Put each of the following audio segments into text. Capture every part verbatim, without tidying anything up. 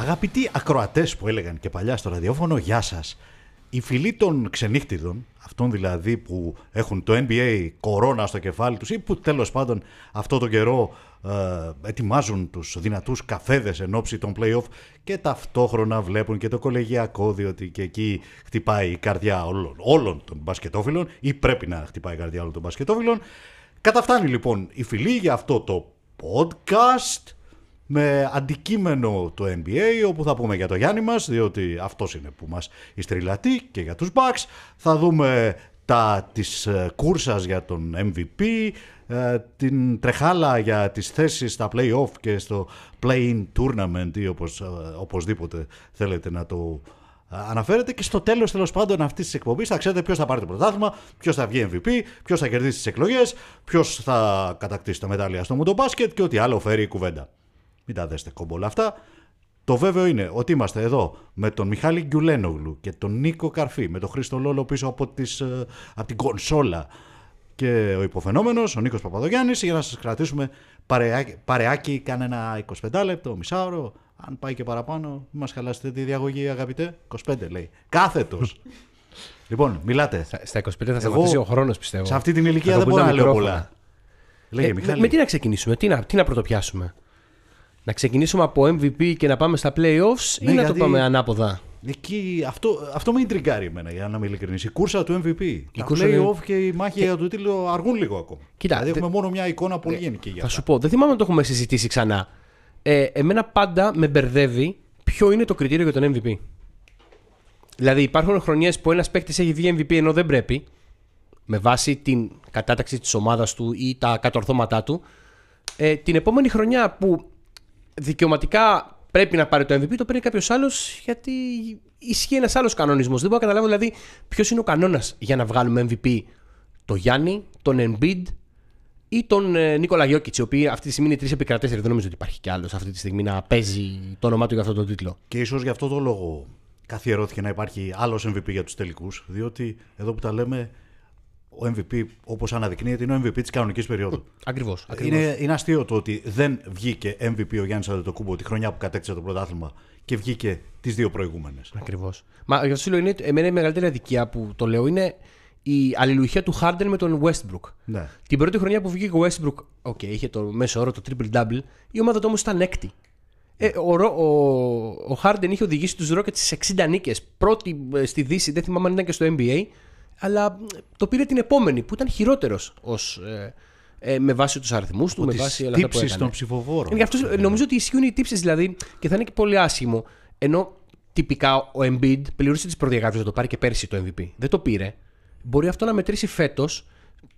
Αγαπητοί ακροατές που έλεγαν και παλιά στο ραδιόφωνο, γεια σας. Οι φιλοί των ξενύχτιδων, αυτών δηλαδή που έχουν το N B A κορώνα στο κεφάλι τους ή που τέλος πάντων αυτό τον καιρό ε, ετοιμάζουν τους δυνατούς καφέδες εν ώψη των play-off και ταυτόχρονα βλέπουν και το κολεγιακό, διότι και εκεί χτυπάει η καρδιά όλων, όλων των μπασκετόφιλων ή πρέπει να χτυπάει η καρδιά όλων των μπασκετόφιλων. Καταφτάνει λοιπόν η φιλή για αυτό το podcast με αντικείμενο το N B A, όπου θα πούμε για το Γιάννη μας, διότι αυτός είναι που μας ιστριλατεί, και για τους Bucks. Θα δούμε τα της κούρσας για τον εμ βι πι, την τρεχάλα για τις θέσεις στα play-off και στο play-in tournament ή όπως, οπωσδήποτε θέλετε να το αναφέρετε, και στο τέλος τέλος πάντων αυτής της εκπομπής θα ξέρετε ποιος θα πάρει το πρωτάθλημα, ποιος θα βγει εμ βι πι, ποιος θα κερδίσει τις εκλογές, ποιος θα κατακτήσει τα μετάλλια στο μουντομπάσκετ και ό,τι άλλο φέρει η κουβέντα. Μην τα δέστε κόμπολα αυτά. Το βέβαιο είναι ότι είμαστε εδώ με τον Μιχάλη Γκιουλένογλου και τον Νίκο Καρφή, με τον Χρήστο Λόλο πίσω από, τις, από την κονσόλα και ο υποφαινόμενος, ο Νίκος Παπαδογιάννης, για να σας κρατήσουμε παρεάκι, παρεάκι κανένα είκοσι πέντε λεπτό, μισάωρο. Αν πάει και παραπάνω, μην μας χαλάσετε τη διαγωγή, αγαπητέ. είκοσι πέντε λέει. Κάθετος. Λοιπόν, μιλάτε. Στα είκοσι πέντε θα σταματήσει ο χρόνος, πιστεύω. Σε αυτή την ηλικία δεν μπορώ να λέω πολλά. Λέγε, ε, με, με τι να ξεκινήσουμε, τι να, τι να πρωτοπιάσουμε. Να ξεκινήσουμε από εμ βι πι και να πάμε στα play-offs, ναι, ή να το πάμε ανάποδα. Εκεί, αυτό, αυτό με ιντριγκάρει εμένα, για να είμαι ειλικρινής. Η κούρσα του εμ βι πι. Η τα play-off και η μάχη για το τίτλο αργούν λίγο ακόμα. Κοίτα, δηλαδή έχουμε δε... μόνο μια εικόνα πολύ γενική για θα αυτά. Σου πω, δεν θυμάμαι να το έχουμε συζητήσει ξανά. Ε, εμένα πάντα με μπερδεύει ποιο είναι το κριτήριο για τον εμ βι πι. Δηλαδή υπάρχουν χρονιές που ένας παίκτης έχει βγει εμ βι πι ενώ δεν πρέπει, με βάση την κατάταξη της ομάδας του ή τα κατορθώματά του. Ε, την επόμενη χρονιά που δικαιωματικά πρέπει να πάρει το εμ βι πι, το παίρνει κάποιος άλλος, γιατί ισχύει ένας άλλος κανονισμός. Δεν μπορώ να καταλάβω δηλαδή ποιος είναι ο κανόνας για να βγάλουμε εμ βι πι το Γιάννη, τον Εμπίντ ή τον ε, Νίκολα Γιόκιτς, οι οποίοι αυτή τη στιγμή είναι τρεις επικρατέστεροι. Δεν νομίζω ότι υπάρχει κι άλλος αυτή τη στιγμή να παίζει το όνομά του για αυτόν τον τίτλο. Και ίσως γι' αυτό το λόγο καθιερώθηκε να υπάρχει άλλος εμ βι πι για τους τελικούς, διότι εδώ που τα λέμε, ο εμ βι πι, όπως αναδεικνύεται, είναι ο εμ βι πι της κανονικής περίοδου. Ακριβώς. Είναι, είναι αστείο το ότι δεν βγήκε εμ βι πι ο Γιάννης Αντετοκούμπο τη χρονιά που κατέκτησε το πρωτάθλημα και βγήκε τις δύο προηγούμενες. Ακριβώς. Μα για αυτό είναι, εμένα η μεγαλύτερη αδικία που το λέω είναι η αλληλουχία του Harden με τον Westbrook. Ναι. Την πρώτη χρονιά που βγήκε ο Westbrook, okay, είχε το μέσο όρο, το triple-double, η ομάδα του όμως ήταν έκτη. Ε, ο, ο, ο Harden είχε οδηγήσει τους Rockets στις εξήντα νίκες. Πρώτη στη Δύση, δεν θυμάμαι αν ήταν και στο N B A. Αλλά το πήρε την επόμενη που ήταν χειρότερος ως, ε, ε, με βάση τους αριθμούς του, με βάση όλα αυτά που έκανε. Τύψεις των ψηφοφόρων. Είναι, αυτός, νομίζω ότι ισχύουν οι τύψεις δηλαδή και θα είναι και πολύ άσχημο. Ενώ τυπικά ο Embiid πληρούσε τις προδιαγραφές να το πάρει και πέρσι το εμ βι πι. Δεν το πήρε. Μπορεί αυτό να μετρήσει φέτος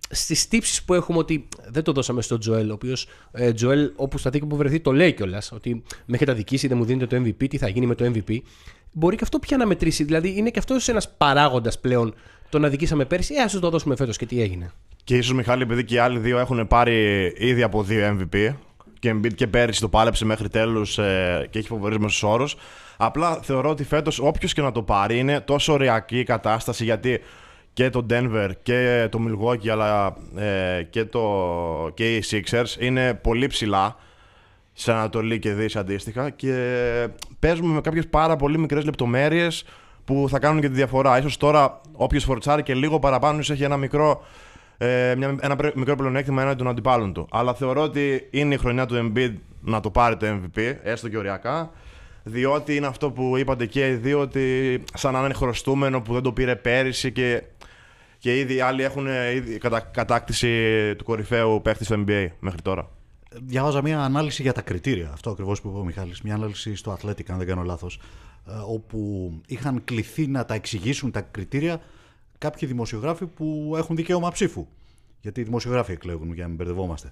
στις τύψεις που έχουμε ότι δεν το δώσαμε στον Τζοέλ, ο οποίος ε, Τζοέλ, όπου στα δίκαια που βρεθεί, το λέει κιόλας ότι με έχετε αδικήσει, δεν μου δίνετε το εμ βι πι, τι θα γίνει με το εμ βι πι. Μπορεί και αυτό πια να μετρήσει. Δηλαδή είναι και αυτός ένας παράγοντας πλέον. Τον αδικήσαμε πέρσι, ε, ας το δώσουμε φέτος και τι έγινε. Και ίσως, Μιχάλη, επειδή και οι άλλοι δύο έχουν πάρει ήδη από δύο εμ βι πι και Embiid και πέρυσι το πάλεψε μέχρι τέλους ε, και έχει φοβερούς μέσους όρους. Απλά θεωρώ ότι φέτος όποιος και να το πάρει είναι τόσο ωριακή η κατάσταση, γιατί και το Denver και το Milwaukee αλλά ε, και, το, και οι Sixers είναι πολύ ψηλά σε Ανατολή και Δύση αντίστοιχα και παίζουμε με κάποιες πάρα πολύ μικρές λεπτομέρειες που θα κάνουν και τη διαφορά. Ίσως τώρα όποιος φορτσάρει και λίγο παραπάνω ίσως έχει ένα μικρό, ε, μια, ένα μικρό πλεονέκτημα έναντι των αντιπάλων του. Αλλά θεωρώ ότι είναι η χρονιά του Embiid να το πάρει το εμ βι πι, έστω και οριακά, διότι είναι αυτό που είπατε και οι δύο, ότι σαν να είναι χρωστούμενο που δεν το πήρε πέρυσι και, και ήδη οι άλλοι έχουν ήδη κατα, κατάκτηση του κορυφαίου παίχτη στο N B A μέχρι τώρα. Διαβάζα μια ανάλυση για τα κριτήρια, αυτό ακριβώς που είπε ο Μιχάλης, μια ανάλυση στο Athletic, αν δεν κάνω λάθος, όπου είχαν κληθεί να τα εξηγήσουν τα κριτήρια κάποιοι δημοσιογράφοι που έχουν δικαίωμα ψήφου. Γιατί οι δημοσιογράφοι εκλέγουν, για να μην μπερδευόμαστε.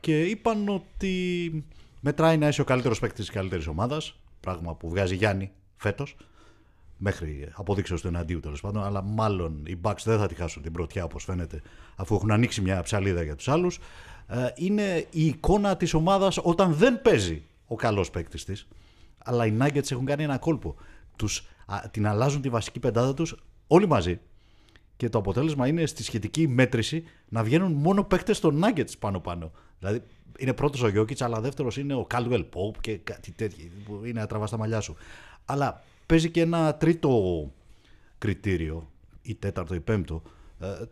Και είπαν ότι μετράει να είσαι ο καλύτερος παίκτης της καλύτερης ομάδας, πράγμα που βγάζει Γιάννη φέτος, μέχρι αποδείξεως του εναντίου τέλος πάντων. Αλλά μάλλον οι Bucks δεν θα τη χάσουν την πρωτιά, όπως φαίνεται, αφού έχουν ανοίξει μια ψαλίδα για τους άλλους. Είναι η εικόνα της ομάδας όταν δεν παίζει ο καλός παίκτης της. Αλλά οι Nuggets έχουν κάνει ένα κόλπο. Τους, α, την αλλάζουν τη βασική πεντάδα τους όλοι μαζί και το αποτέλεσμα είναι στη σχετική μέτρηση να βγαίνουν μόνο παίκτες των Nuggets πάνω-πάνω. Δηλαδή είναι πρώτος ο Γιόκιτς, αλλά δεύτερος είναι ο Caldwell Pope και κάτι τέτοιο. Είναι να τραβάς τα μαλλιά σου. Αλλά παίζει και ένα τρίτο κριτήριο, ή τέταρτο ή πέμπτο,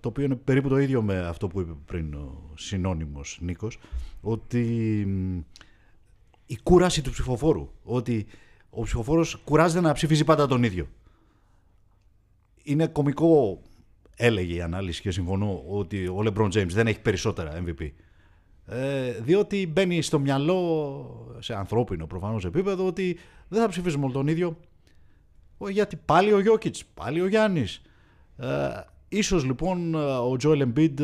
το οποίο είναι περίπου το ίδιο με αυτό που είπε πριν ο συνώνυμος Νίκος, ότι η κούραση του ψηφοφόρου, ότι ο ψηφοφόρος κουράζεται να ψηφίζει πάντα τον ίδιο. Είναι κωμικό, έλεγε η ανάλυση και συμφωνώ, ότι ο LeBron James δεν έχει περισσότερα εμ βι πι. Ε, διότι μπαίνει στο μυαλό, σε ανθρώπινο προφανώς επίπεδο, ότι δεν θα ψηφίζουμε όλο τον ίδιο, γιατί πάλι ο Γιόκιτς, πάλι ο Γιάννης. Ε, ίσως λοιπόν ο Τζοέλ Εμπίντ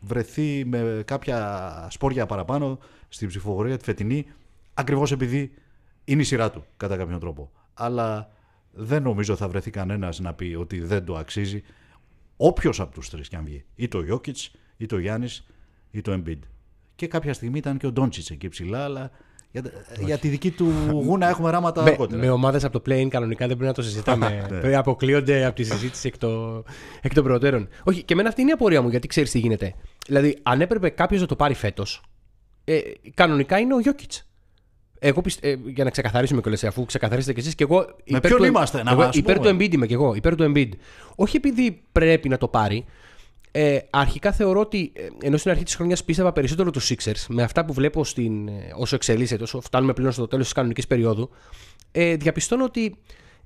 βρεθεί με κάποια σπόρια παραπάνω στην ψηφοφορία τη φετινή, ακριβώς επειδή είναι η σειρά του κατά κάποιον τρόπο. Αλλά δεν νομίζω θα βρεθεί κανένας να πει ότι δεν το αξίζει, όποιος από τους τρεις κι αν βγει, ή το Γιόκιτς, ή το Γιάννης, ή το Εμπίντ. Και κάποια στιγμή ήταν και ο Ντόντσιτς εκεί ψηλά, αλλά για, για τη δική του γούνα έχουμε ράματα αργότερα. Με ομάδες από το play-in κανονικά δεν πρέπει να το συζητάμε. Αποκλείονται από τη συζήτηση εκ, το, εκ των προτέρων. Όχι, και εμένα αυτή είναι η απορία μου, γιατί ξέρεις τι γίνεται. Δηλαδή, αν έπρεπε κάποιος να το πάρει φέτος, ε, κανονικά είναι ο Γιόκιτς. Εγώ πιστε... ε, για να ξεκαθαρίσουμε κιόλας, αφού ξεκαθαρίσετε κι εσείς, και εγώ. Με ποιον του... είμαστε, να εγώ, υπέρ του Embiid είμαι κι εγώ, υπέρ του Embiid. Όχι επειδή πρέπει να το πάρει. Ε, αρχικά θεωρώ ότι, ενώ στην αρχή της χρονιάς πίστευα περισσότερο τους Sixers, με αυτά που βλέπω στην, όσο εξελίσσεται, όσο φτάνουμε πλέον στο τέλος της κανονικής περίοδου, ε, διαπιστώνω ότι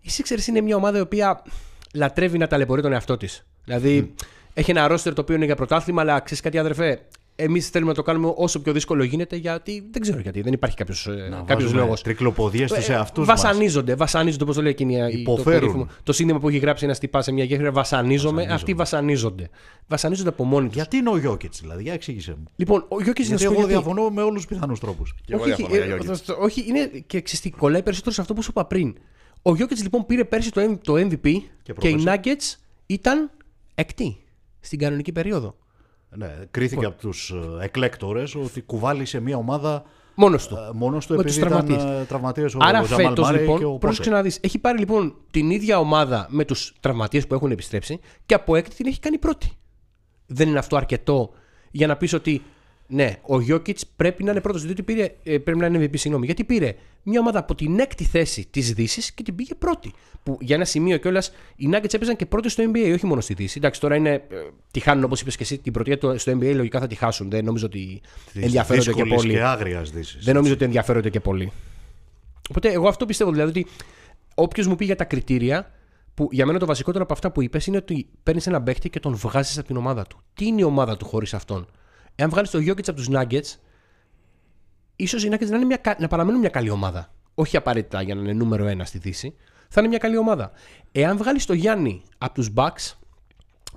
οι Sixers είναι μια ομάδα η οποία λατρεύει να ταλαιπωρεί τον εαυτό της. Δηλαδή, mm. έχει ένα roster το οποίο είναι για πρωτάθλημα, αλλά ξέρεις κάτι, αδερφέ. Εμείς θέλουμε να το κάνουμε όσο πιο δύσκολο γίνεται, γιατί δεν ξέρω γιατί. Δεν υπάρχει κάποιος λόγος. Τρικλοποδίες στους εαυτούς μας. Βασανίζονται, βασανίζονται, όπως το λέει εκείνη η υπόθεση. Το σύνδεμα που έχει γράψει ένας τυπάς σε μια γέφυρα, βασανίζομαι. Αυτοί βασανίζονται. Βασανίζονται από μόνοι τους. Γιατί είναι ο Γιόκιτς, δηλαδή, για εξήγησε μου. Λοιπόν, ο Γιόκιτς είναι σπουδαίο. Εγώ διαφωνώ με όλους τους πιθανούς τρόπους. Όχι, είναι και ξυστή. Κολλάει περισσότερο σε αυτό που σου είπα πριν. Ο Γιόκιτς λοιπόν πήρε πέρσι το εμ βι πι και οι Nuggets ήταν εκτή στην κανονική περίοδο. Ναι, κρίθηκε από τους εκλέκτορες ότι κουβάλισε μια ομάδα μόνος του, ε, μόνος του επειδή ήταν τραυματίες ο Ζαμαλ Μάρεϊ λοιπόν, και ο Πόσε. Να δεις, έχει πάρει λοιπόν την ίδια ομάδα με τους τραυματίες που έχουν επιστρέψει και από έκτη την έχει κάνει πρώτη. Δεν είναι αυτό αρκετό για να πεις ότι ναι, ο Γιόκιτς πρέπει να είναι πρώτος, διότι πήρε, πρέπει να είναι εμ βι πι, συγγνώμη, γιατί πήρε μια ομάδα από την έκτη θέση της Δύσης και την πήγε πρώτη. Που για ένα σημείο κιόλας οι Nuggets έπαιζαν και πρώτοι στο εν μπι έι, όχι μόνο στη Δύση. Εντάξει, τώρα είναι, τη χάνουν όπως είπες και εσύ, την πρωτιά στο εν μπι έι λογικά θα τη χάσουν. Δεν νομίζω ότι ενδιαφέρονται και πολύ. Και άγριας Δύσης, δεν νομίζω ότι ενδιαφέρονται και πολύ. Οπότε εγώ αυτό πιστεύω, δηλαδή ότι όποιος μου πει για τα κριτήρια, που για μένα το βασικότερο από αυτά που είπες είναι ότι παίρνεις έναν παίκτη και τον βγάζεις από την ομάδα του. Τι είναι η ομάδα του χωρίς αυτόν? Εάν βγάλεις το Γιόκιτς από τους Nuggets, ίσως οι Nuggets να, είναι μια, να παραμένουν μια καλή ομάδα. Όχι απαραίτητα για να είναι νούμερο ένα στη Δύση, θα είναι μια καλή ομάδα. Εάν βγάλεις το Γιάννη από τους Bucks,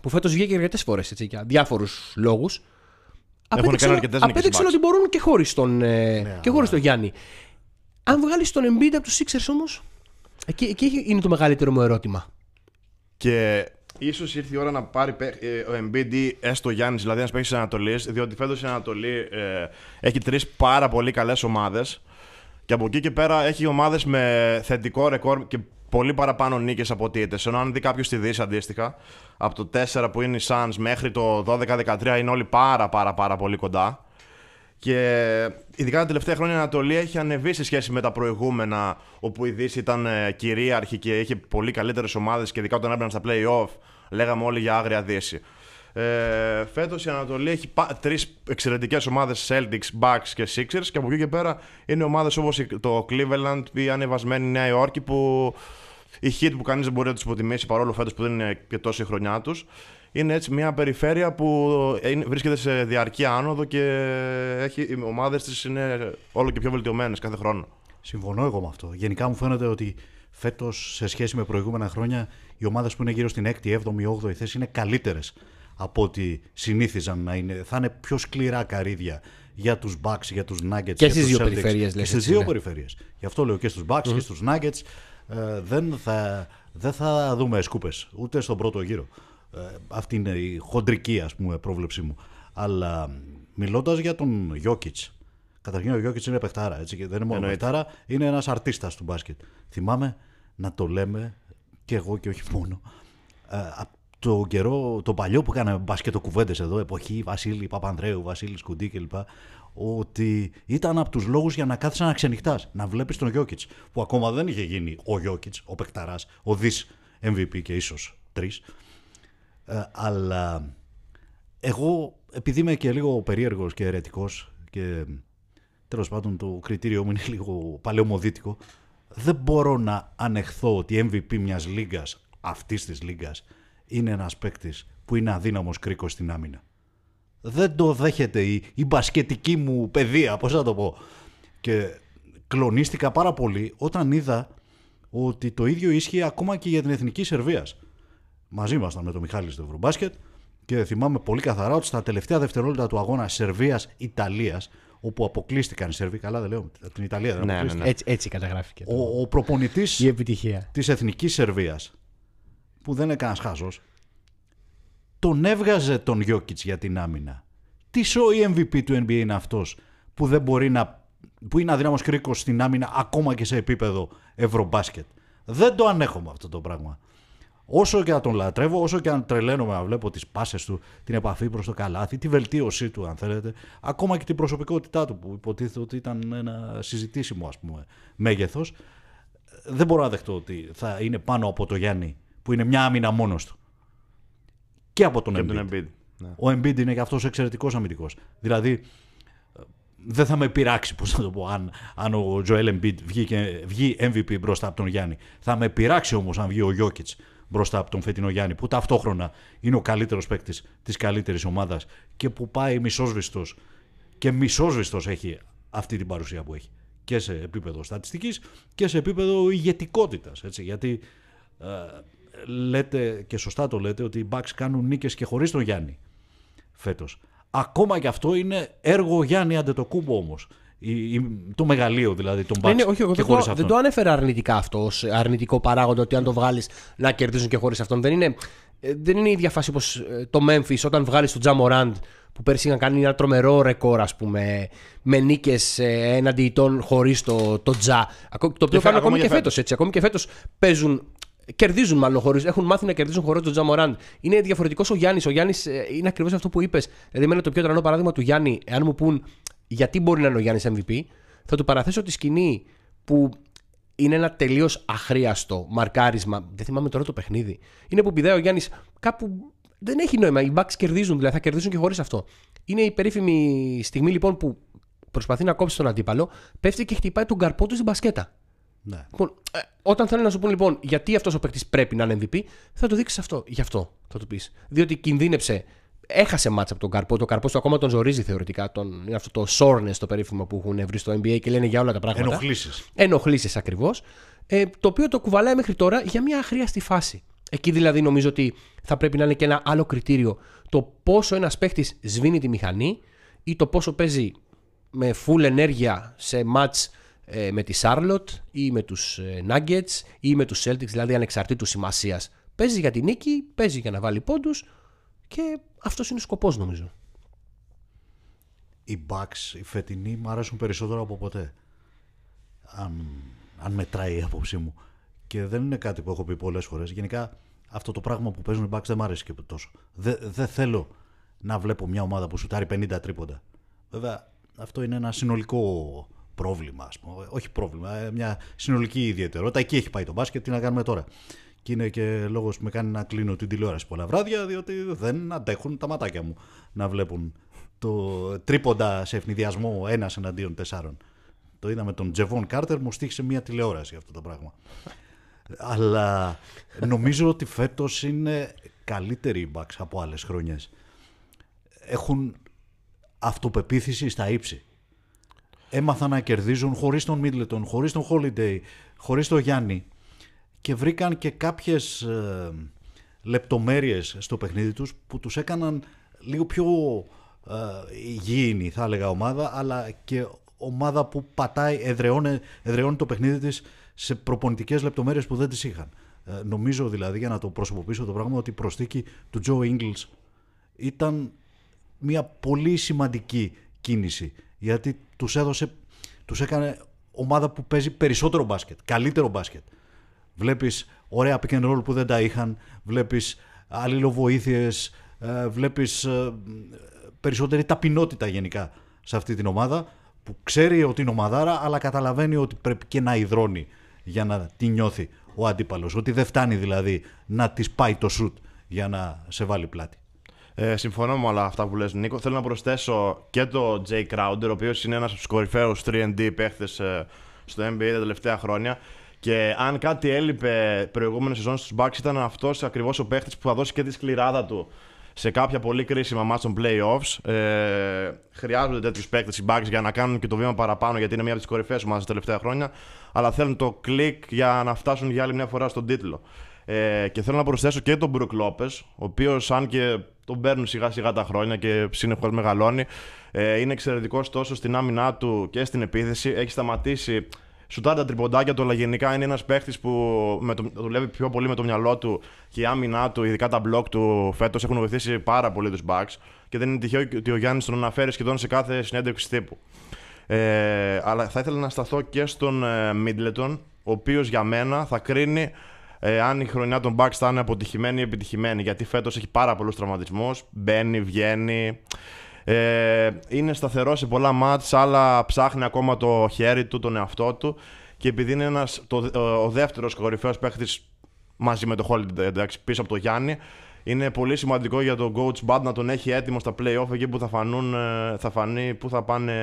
που φέτος βγήκε αρκετές φορές έτσι, για διάφορους λόγους, απέδειξαν ότι μπορούν και χωρίς τον, ναι, και χωρίς ναι. τον Γιάννη. Αν βγάλεις τον Embiid από τους Sixers όμως, εκεί, εκεί είναι το μεγαλύτερο μου ερώτημα. Και... ίσως ήρθε η ώρα να πάρει ο Embiid έστω ο Γιάννης, δηλαδή ένας παίκτης της Ανατολής, διότι φέτος η Ανατολή ε, έχει τρεις πάρα πολύ καλές ομάδες και από εκεί και πέρα έχει ομάδες με θετικό ρεκόρ και πολύ παραπάνω νίκες από ό,τι ήτες. Ενώ αν δει κάποιος στη Δύση αντίστοιχα, από το τέσσερα που είναι οι Suns μέχρι το δώδεκα δεκατρία είναι όλοι πάρα πάρα πάρα πολύ κοντά. Και ειδικά τα τελευταία χρόνια η Ανατολή έχει ανεβεί σε σχέση με τα προηγούμενα, όπου η Δύση ήταν κυρίαρχη και είχε πολύ καλύτερες ομάδες και ειδικά όταν έμπαιναν στα play-off λέγαμε όλοι για άγρια Δύση. Ε, φέτος η Ανατολή έχει τρεις εξαιρετικές ομάδες, Celtics, Bucks και Sixers, και από εκεί και πέρα είναι ομάδες όπως το Cleveland, η ανεβασμένη Νέα Υόρκη, που η Heat που κανείς δεν μπορεί να τους υποτιμήσει παρόλο φέτος που δεν είναι και τόσο η χρονιά τους. Είναι έτσι μια περιφέρεια που βρίσκεται σε διαρκή άνοδο και έχει, οι ομάδες της είναι όλο και πιο βελτιωμένες κάθε χρόνο. Συμφωνώ εγώ με αυτό. Γενικά μου φαίνεται ότι φέτος σε σχέση με προηγούμενα χρόνια οι ομάδες που είναι γύρω στην έκτη, έβδομη, όγδοη θέση είναι καλύτερες από ό,τι συνήθιζαν να είναι. Θα είναι πιο σκληρά καρύδια για τους Bucks, για τους Nuggets και στις δύο περιφέρειες. Και στις δύο περιφέρειες. Γι' αυτό λέω και στους Bucks mm-hmm. και στους Nuggets. Ε, δεν, θα, δεν θα δούμε σκούπες ούτε στον πρώτο γύρο. Αυτή είναι η χοντρική, ας πούμε, πρόβλεψή μου. Αλλά μιλώντας για τον Γιόκιτς, καταρχήν ο Γιόκιτς είναι παιχτάρα, έτσι, και δεν είναι μόνο εννοείται. Παιχτάρα, είναι ένας αρτίστας του μπάσκετ. Θυμάμαι να το λέμε, και εγώ και όχι μόνο, το καιρό, το παλιό που κάναμε μπασκετοκουβέντες εδώ, εποχή Βασίλη Παπανδρέου, Βασίλη Σκουντή κλπ. Ότι ήταν από τους λόγους για να κάθεσαι να ξενυχτάς, να βλέπεις τον Γιόκιτς, που ακόμα δεν είχε γίνει ο Γιόκιτς, ο παικταράς, ο δις εμ βι πι και ίσως τρεις. Ε, αλλά εγώ, επειδή είμαι και λίγο περίεργος και αιρετικός και τέλος πάντων το κριτήριό μου είναι λίγο παλαιομοδίτικο, δεν μπορώ να ανεχθώ ότι εμ βι πι μιας λίγκας, αυτής της λίγκας, είναι ένας παίκτης που είναι αδύναμος κρίκος στην άμυνα. Δεν το δέχεται η, η μπασκετική μου παιδεία, πώς θα το πω. Και κλονίστηκα πάρα πολύ όταν είδα ότι το ίδιο ίσχυε ακόμα και για την Εθνική Σερβίας. Μαζί ήμασταν με τον Μιχάλη στο Ευρωμπάσκετ και θυμάμαι πολύ καθαρά ότι στα τελευταία δευτερόλεπτα του αγώνα Σερβίας-Ιταλίας, όπου αποκλείστηκαν οι Σερβοί, καλά δεν λέω, την Ιταλία δεν ναι, αποκλείστηκαν. Ναι, ναι. Έτσι, έτσι καταγράφηκε. Ο, ο προπονητής της Εθνικής Σερβίας, που δεν είναι κανένας χάζος, τον έβγαζε τον Γιόκιτς για την άμυνα. Τι σοϊ εμ βι πι του εν μπι έι είναι αυτός που, δεν μπορεί να, που είναι αδύναμος κρίκος στην άμυνα ακόμα και σε επίπεδο ευρωμπάσκετ. Δεν το ανέχομαι αυτό το πράγμα. Όσο και να τον λατρεύω, όσο και αν τρελαίνομαι να βλέπω τις πάσες του, την επαφή προς το καλάθι, τη βελτίωσή του αν θέλετε, ακόμα και την προσωπικότητά του που υποτίθεται ότι ήταν ένα συζητήσιμο ας πούμε μέγεθος, δεν μπορώ να δεχτώ ότι θα είναι πάνω από το Γιάννη που είναι μια άμυνα μόνος του. Και από τον Εμπίντ. Ο Εμπίντ είναι και αυτός εξαιρετικός αμυντικός. Δηλαδή, δεν θα με πειράξει, πώς θα το πω, αν, αν ο Τζοέλ Εμπίντ βγει, βγει εμ βι πι μπροστά από τον Γιάννη. Θα με πειράξει όμως αν βγει ο Γιόκιτς μπροστά από τον φετινό Γιάννη, που ταυτόχρονα είναι ο καλύτερος παίκτης της καλύτερης ομάδας και που πάει μισόσβηστος. Και μισόσβηστος έχει αυτή την παρουσία που έχει. Και σε επίπεδο στατιστικής και σε επίπεδο ηγετικότητας. Έτσι, γιατί. Ε, λέτε και σωστά το λέτε ότι οι Bucks κάνουν νίκες και χωρίς τον Γιάννη φέτος. Ακόμα και αυτό είναι έργο Γιάννη Αντετοκούμπο όμως. Η, η, το μεγαλείο δηλαδή των Bucks. Ναι, ναι, όχι, εγώ και χωρίς αυτόν. Δεν το ανέφερα αρνητικά αυτό ως αρνητικό παράγοντα ότι αν το βγάλεις να κερδίζουν και χωρίς αυτόν. Δεν είναι, δεν είναι η ίδια φάση όπως το Memphis όταν βγάλεις τον Τζα Μοράντ που πέρσι είχαν κάνει ένα τρομερό ρεκόρ, ας πούμε, με νίκες έναντι των χωρίς το, το Τζα. Το οποίο κάνουν ακόμη και φέτος. Έτσι. Ακόμη και φέτος παίζουν. Κερδίζουν μάλλον χωρίς. Έχουν μάθει να κερδίζουν χωρίς τον Τζα Μοράντ. Είναι διαφορετικός ο Γιάννης. Ο Γιάννης ε, είναι ακριβώς αυτό που είπες. Δηλαδή, εμένα το πιο τρανό παράδειγμα του Γιάννη, εάν μου πούν γιατί μπορεί να είναι ο Γιάννης εμ βι πι, θα του παραθέσω τη σκηνή που είναι ένα τελείως αχρίαστο μαρκάρισμα. Δεν θυμάμαι τώρα το παιχνίδι. Είναι που πηδάει ο Γιάννης κάπου. Δεν έχει νόημα. Οι Bucks κερδίζουν, δηλαδή θα κερδίζουν και χωρίς αυτό. Είναι η περίφημη στιγμή λοιπόν που προσπαθεί να κόψει τον αντίπαλο, πέφτει και χτυπάει τον καρπό του στην μπασκέτα. Ναι. Λοιπόν, ε, όταν θέλουν να σου πούν λοιπόν γιατί αυτός ο παίκτης πρέπει να είναι εμ βι πι, θα του δείξεις αυτό. Γι' αυτό θα του πεις. Διότι κινδύνεψε, έχασε μάτσα από τον καρπό. Το καρπό του ακόμα τον ζορίζει θεωρητικά. Τον, είναι αυτό το soreness το περίφημο που έχουν βρει στο εν μπι έι και λένε για όλα τα πράγματα. Ενοχλήσεις. Ενοχλήσεις ακριβώς. Ε, το οποίο το κουβαλάει μέχρι τώρα για μια αχρίαστη φάση. Εκεί δηλαδή νομίζω ότι θα πρέπει να είναι και ένα άλλο κριτήριο το πόσο ένας παίκτης σβήνει τη μηχανή ή το πόσο παίζει με full ενέργεια σε match. Με τη Σάρλοτ ή με τους Nuggets ή με τους Celtics, δηλαδή ανεξαρτήτου σημασίας. Παίζει για τη νίκη, παίζει για να βάλει πόντους και αυτός είναι ο σκοπός νομίζω. Οι Bucks, οι φετινοί, μου αρέσουν περισσότερο από ποτέ. Αν, αν μετράει η άποψή μου. Και δεν είναι κάτι που έχω πει πολλές φορές. Γενικά αυτό το πράγμα που παίζουν οι Bucks δεν μου αρέσει και τόσο. Δεν δε θέλω να βλέπω μια ομάδα που σουτάρει πενήντα τρίποντα. Βέβαια αυτό είναι ένα συνολικό πρόβλημα, ας πούμε. Όχι πρόβλημα, μια συνολική ιδιαιτερότητα. Εκεί έχει πάει το μπάσκετ, τι να κάνουμε τώρα. Και είναι και λόγος που με κάνει να κλείνω την τηλεόραση πολλά βράδια, διότι δεν αντέχουν τα ματάκια μου να βλέπουν το τρίποντα σε ευνηδιασμό ένας εναντίον τεσσάρων. Το είδαμε τον Τζεβόν Κάρτερ, μου στήχησε μια τηλεόραση αυτό το πράγμα. Αλλά νομίζω ότι φέτος είναι καλύτεροι οι Bucks από άλλες χρονιές. Έχουν αυτοπεποίθηση στα ύψη. Έμαθαν να κερδίζουν χωρίς τον Μίτλετον, χωρίς τον Holiday, χωρίς τον Γιάννη και βρήκαν και κάποιες ε, λεπτομέρειες στο παιχνίδι τους που τους έκαναν λίγο πιο ε, υγιεινή θα έλεγα ομάδα, αλλά και ομάδα που πατάει, εδραιώνει, εδραιώνει το παιχνίδι της σε προπονητικές λεπτομέρειες που δεν τις είχαν. Ε, νομίζω δηλαδή, για να το προσωποποιήσω το πράγμα, ότι η προσθήκη του Τζο Ίνγκλς ήταν μια πολύ σημαντική κίνηση. Γιατί τους έδωσε, τους έκανε ομάδα που παίζει περισσότερο μπάσκετ, καλύτερο μπάσκετ. Βλέπεις ωραία pick and roll που δεν τα είχαν, βλέπεις αλληλοβοήθειες, ε, βλέπεις ε, περισσότερη ταπεινότητα γενικά σε αυτή την ομάδα, που ξέρει ότι είναι ομαδάρα, αλλά καταλαβαίνει ότι πρέπει και να υδρώνει για να τη νιώθει ο αντίπαλος. Ότι δεν φτάνει δηλαδή να της πάει το σουτ για να σε βάλει πλάτη. Ε, συμφωνώ με όλα αυτά που λες, Νίκο. Θέλω να προσθέσω και το Τζέι Κράουντερ, ο οποίος είναι ένας από τους κορυφαίους θρι εντ ντι παίχτες ε, στο εν μπι έι τα τελευταία χρόνια. Και αν κάτι έλειπε προηγούμενη σεζόν στους Bucks, ήταν αυτός ακριβώς ο παίχτης που θα δώσει και τη σκληράδα του σε κάποια πολύ κρίσιμα μάτς των playoffs. Ε, χρειάζονται τέτοιους παίκτες οι Bucks για να κάνουν και το βήμα παραπάνω, γιατί είναι μία από τις κορυφαίες ομάδες τα τελευταία χρόνια. Αλλά θέλουν το κλικ για να φτάσουν για άλλη μια φορά στον τίτλο. Ε, και θέλω να προσθέσω και τον Μπρουκ Λόπες, ο οποίος, αν και τον παίρνουν σιγά σιγά τα χρόνια και συνεχώς μεγαλώνει, ε, είναι εξαιρετικός τόσο στην άμυνά του και στην επίθεση. Έχει σταματήσει σουτάρει τα τριποντάκια του, αλλά γενικά είναι ένας παίχτης που με το, δουλεύει πιο πολύ με το μυαλό του και η άμυνά του, ειδικά τα μπλοκ του φέτος, έχουν βοηθήσει πάρα πολύ τους Bucks. Και δεν είναι τυχαίο ότι ο Γιάννης τον αναφέρει σχεδόν σε κάθε συνέντευξη τύπου. Ε, αλλά θα ήθελα να σταθώ και στον Middleton, ο οποίος για μένα θα κρίνει ε, αν η χρονιά των Bucks θα είναι αποτυχημένη ή επιτυχημένη. Γιατί φέτος έχει πάρα πολλούς τραυματισμούς, μπαίνει, βγαίνει. Ε, είναι σταθερός σε πολλά μάτς, αλλά ψάχνει ακόμα το χέρι του, τον εαυτό του. Και επειδή είναι ένας, το, ο δεύτερος κορυφαίος παίχτης μαζί με το Holiday, εντάξει, πίσω από τον Γιάννη, είναι πολύ σημαντικό για τον coach Bud να τον έχει έτοιμο στα play-off, εκεί που θα, φανούν, θα φανεί που θα, πάνε,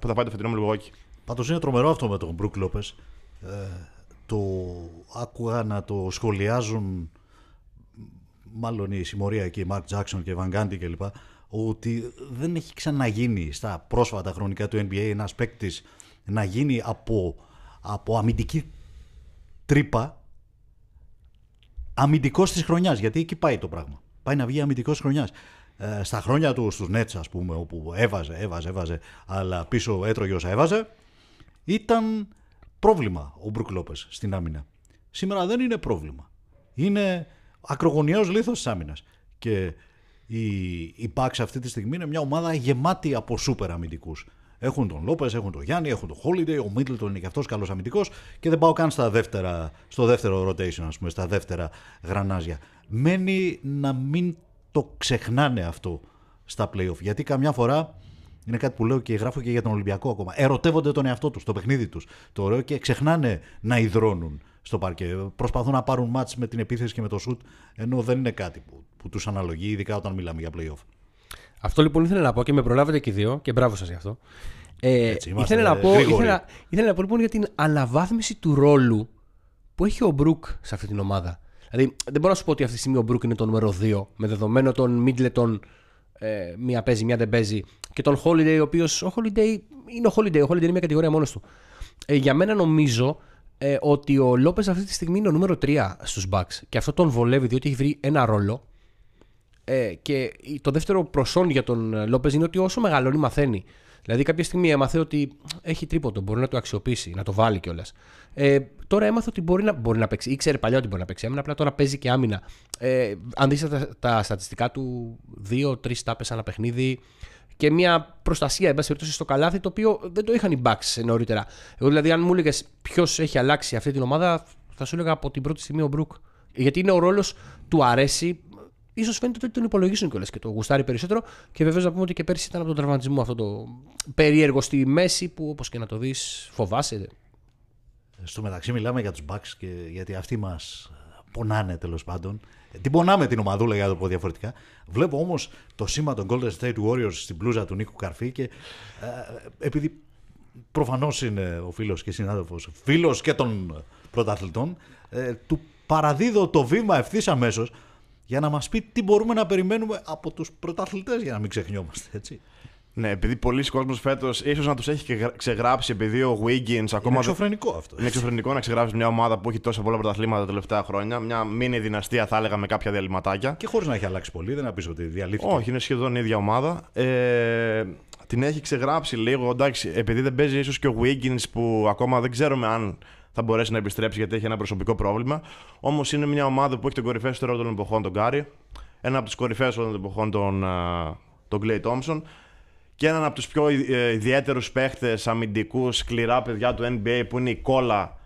που θα πάει το φετινό Μιλγουόκι. Πάντως είναι τρομερό αυτό με τον Μπρουκ Λόπες. ε, Το άκουγα να το σχολιάζουν, μάλλον η συμμορία εκεί, Μαρκ Τζάκσον και Βαγκάντι κλπ, ότι δεν έχει ξαναγίνει στα πρόσφατα χρονικά του εν μπι έι ένας παίκτης να γίνει από, από αμυντική τρύπα αμυντικός της χρονιάς, γιατί εκεί πάει το πράγμα, πάει να βγει αμυντικός της χρονιάς. Ε, στα χρόνια του στους Nets, ας πούμε, όπου έβαζε, έβαζε, έβαζε, αλλά πίσω έτρωγε όσα έβαζε, ήταν πρόβλημα ο Μπρουκ Λόπες στην άμυνα. Σήμερα δεν είναι πρόβλημα, είναι ακρογωνιαίος λίθος της άμυνας. Και οι Bucks αυτή τη στιγμή είναι μια ομάδα γεμάτη από σούπερ αμυντικούς. Έχουν τον Λόπες, έχουν τον Γιάννη, έχουν τον Holiday, ο Middleton είναι και αυτός καλός αμυντικός, και δεν πάω καν στα δεύτερα, στο δεύτερο rotation, ας πούμε, στα δεύτερα γρανάζια. Μένει να μην το ξεχνάνε αυτό στα play-off, γιατί καμιά φορά, είναι κάτι που λέω και γράφω και για τον Ολυμπιακό ακόμα, ερωτεύονται τον εαυτό τους, το παιχνίδι τους, το ωραίο, και ξεχνάνε να υδρώνουν στο παρκέ. Προσπαθούν να πάρουν μάτς με την επίθεση και με το σουτ, ενώ δεν είναι κάτι που, που τους αναλογεί, ειδικά όταν μιλάμε για play-off. Αυτό λοιπόν ήθελα να πω και με προλάβετε και οι δύο, και μπράβο σας γι' αυτό. Ε, Έτσι, ήθελα, να πω, ήθελα, ήθελα να πω λοιπόν για την αναβάθμιση του ρόλου που έχει ο Μπρουκ σε αυτή την ομάδα. Δηλαδή, δεν μπορώ να σου πω ότι αυτή τη στιγμή ο Μπρουκ είναι το νούμερο δύο, με δεδομένο τον Middleton, ε, μία παίζει, μία δεν παίζει, και τον Holiday, ο οποίος ο Holiday είναι ο Holiday, ο Holiday είναι μια κατηγορία μόνος του. Ε, για μένα νομίζω Ε, ότι ο Λόπες αυτή τη στιγμή είναι ο νούμερο τρία στους Bucks, και αυτό τον βολεύει, διότι έχει βρει ένα ρόλο. Ε, και το δεύτερο προσόν για τον Λόπες είναι ότι όσο μεγαλώνει μαθαίνει. Δηλαδή κάποια στιγμή έμαθε ότι έχει τρίποντο, μπορεί να το αξιοποιήσει, να το βάλει κιόλας. Ε, τώρα έμαθε ότι μπορεί να, μπορεί να παίξει, ήξερε παλιά ότι μπορεί να παίξει άμυνα, απλά τώρα παίζει και άμυνα. Ε, αν δεις τα, τα στατιστικά του, δύο τρεις τάπες ανά παιχνίδι και μια προστασία, εν πάση περιπτώσει, στο καλάθι, το οποίο δεν το είχαν οι Bucks νωρίτερα. Εγώ δηλαδή, αν μου έλεγες ποιος έχει αλλάξει αυτή την ομάδα, θα σου έλεγα από την πρώτη στιγμή ο Μπρουκ. Γιατί είναι ο ρόλος, του αρέσει, ίσως φαίνεται ότι τον υπολογίζουν κιόλας και το γουστάρει περισσότερο. Και βεβαίως να πούμε ότι και πέρσι ήταν από τον τραυματισμό αυτό το περίεργο στη μέση, που όπως και να το δεις, φοβάσαι. Στο μεταξύ, μιλάμε για τους Bucks, και γιατί αυτοί μας πονάνε τέλος πάντων. Την πονάμε την ομαδούλα, για να το πω διαφορετικά. Βλέπω όμως το σήμα των Golden State Warriors στην μπλούζα του Νίκου Καρφή, και ε, επειδή προφανώς είναι ο φίλος και συνάδελφος, φίλος και των πρωταθλητών, ε, του παραδίδω το βήμα ευθύς αμέσως για να μας πει τι μπορούμε να περιμένουμε από τους πρωταθλητές, για να μην ξεχνιόμαστε, έτσι. Ναι, επειδή πολλοί κόσμος φέτος ίσως να τους έχει και ξεγράψει, επειδή ο Wiggins ακόμα. Είναι εξωφρενικό αυτό. Είναι εξωφρενικό να ξεγράψει μια ομάδα που έχει τόσα πολλά πρωταθλήματα τα τελευταία χρόνια. Μια μίνι δυναστεία, θα έλεγα, με κάποια διαλυματάκια. Και χωρίς να έχει αλλάξει πολύ, δεν να πεις ότι διαλύθηκε. Όχι, είναι σχεδόν η ίδια ομάδα. Ε, την έχει ξεγράψει λίγο, εντάξει, επειδή δεν παίζει ίσως και ο Wiggins, που ακόμα δεν ξέρουμε αν θα μπορέσει να επιστρέψει, γιατί έχει ένα προσωπικό πρόβλημα. Όμως είναι μια ομάδα που έχει τον κορυφαίο των εποχών τον Κάρι, ένα από τους κορυφαίους των εποχών τον, τον Κλέι Τόμψον, και έναν από τους πιο ιδιαίτερους παίχτες, αμυντικούς, σκληρά παιδιά του εν μπι έι, που είναι η κόλλα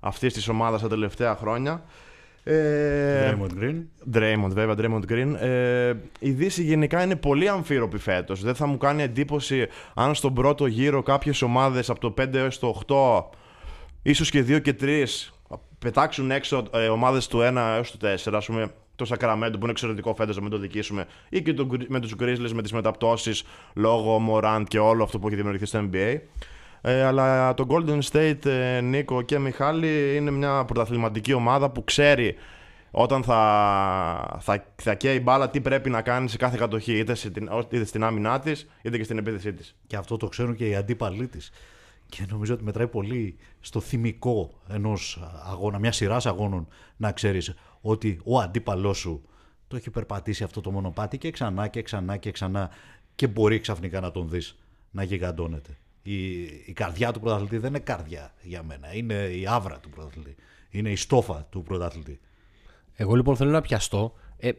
αυτής της ομάδας τα τελευταία χρόνια. Ντρέιμοντ Γκριν. Ντρέιμοντ, βέβαια, Ντρέιμοντ Γκριν. Η Δύση γενικά είναι πολύ αμφίροπη φέτος. Δεν θα μου κάνει εντύπωση αν στον πρώτο γύρο κάποιες ομάδες από το πέντε έως το οκτώ, ίσως και δύο και τρεις, πετάξουν έξω ε, ομάδες του ένα έως του τέσσερα. Ας πούμε το Σακραμέντο που είναι εξαιρετικό φέτος, να μην το δικήσουμε, ή και το, με τους Grizzlies με τις μεταπτώσεις λόγω Μοράντ και όλο αυτό που έχει δημιουργηθεί στο N B A. Ε, αλλά το Golden State, ε, Νίκο και Μιχάλη, είναι μια πρωταθληματική ομάδα που ξέρει όταν θα, θα, θα καίει η μπάλα τι πρέπει να κάνει σε κάθε κατοχή, είτε στην, είτε στην άμυνά της είτε και στην επίθεσή της. Και αυτό το ξέρουν και οι αντίπαλοι της. Και νομίζω ότι μετράει πολύ στο θυμικό ενός αγώνα, μια σειράς αγώνων, να ξέρεις ότι ο αντίπαλός σου το έχει περπατήσει αυτό το μονοπάτι και ξανά και ξανά και ξανά, και μπορεί ξαφνικά να τον δεις να γιγαντώνεται. Η, η καρδιά του πρωταθλητή δεν είναι καρδιά για μένα, είναι η άβρα του πρωταθλητή, είναι η στόφα του πρωταθλητή. Εγώ λοιπόν θέλω να πιαστώ, ε,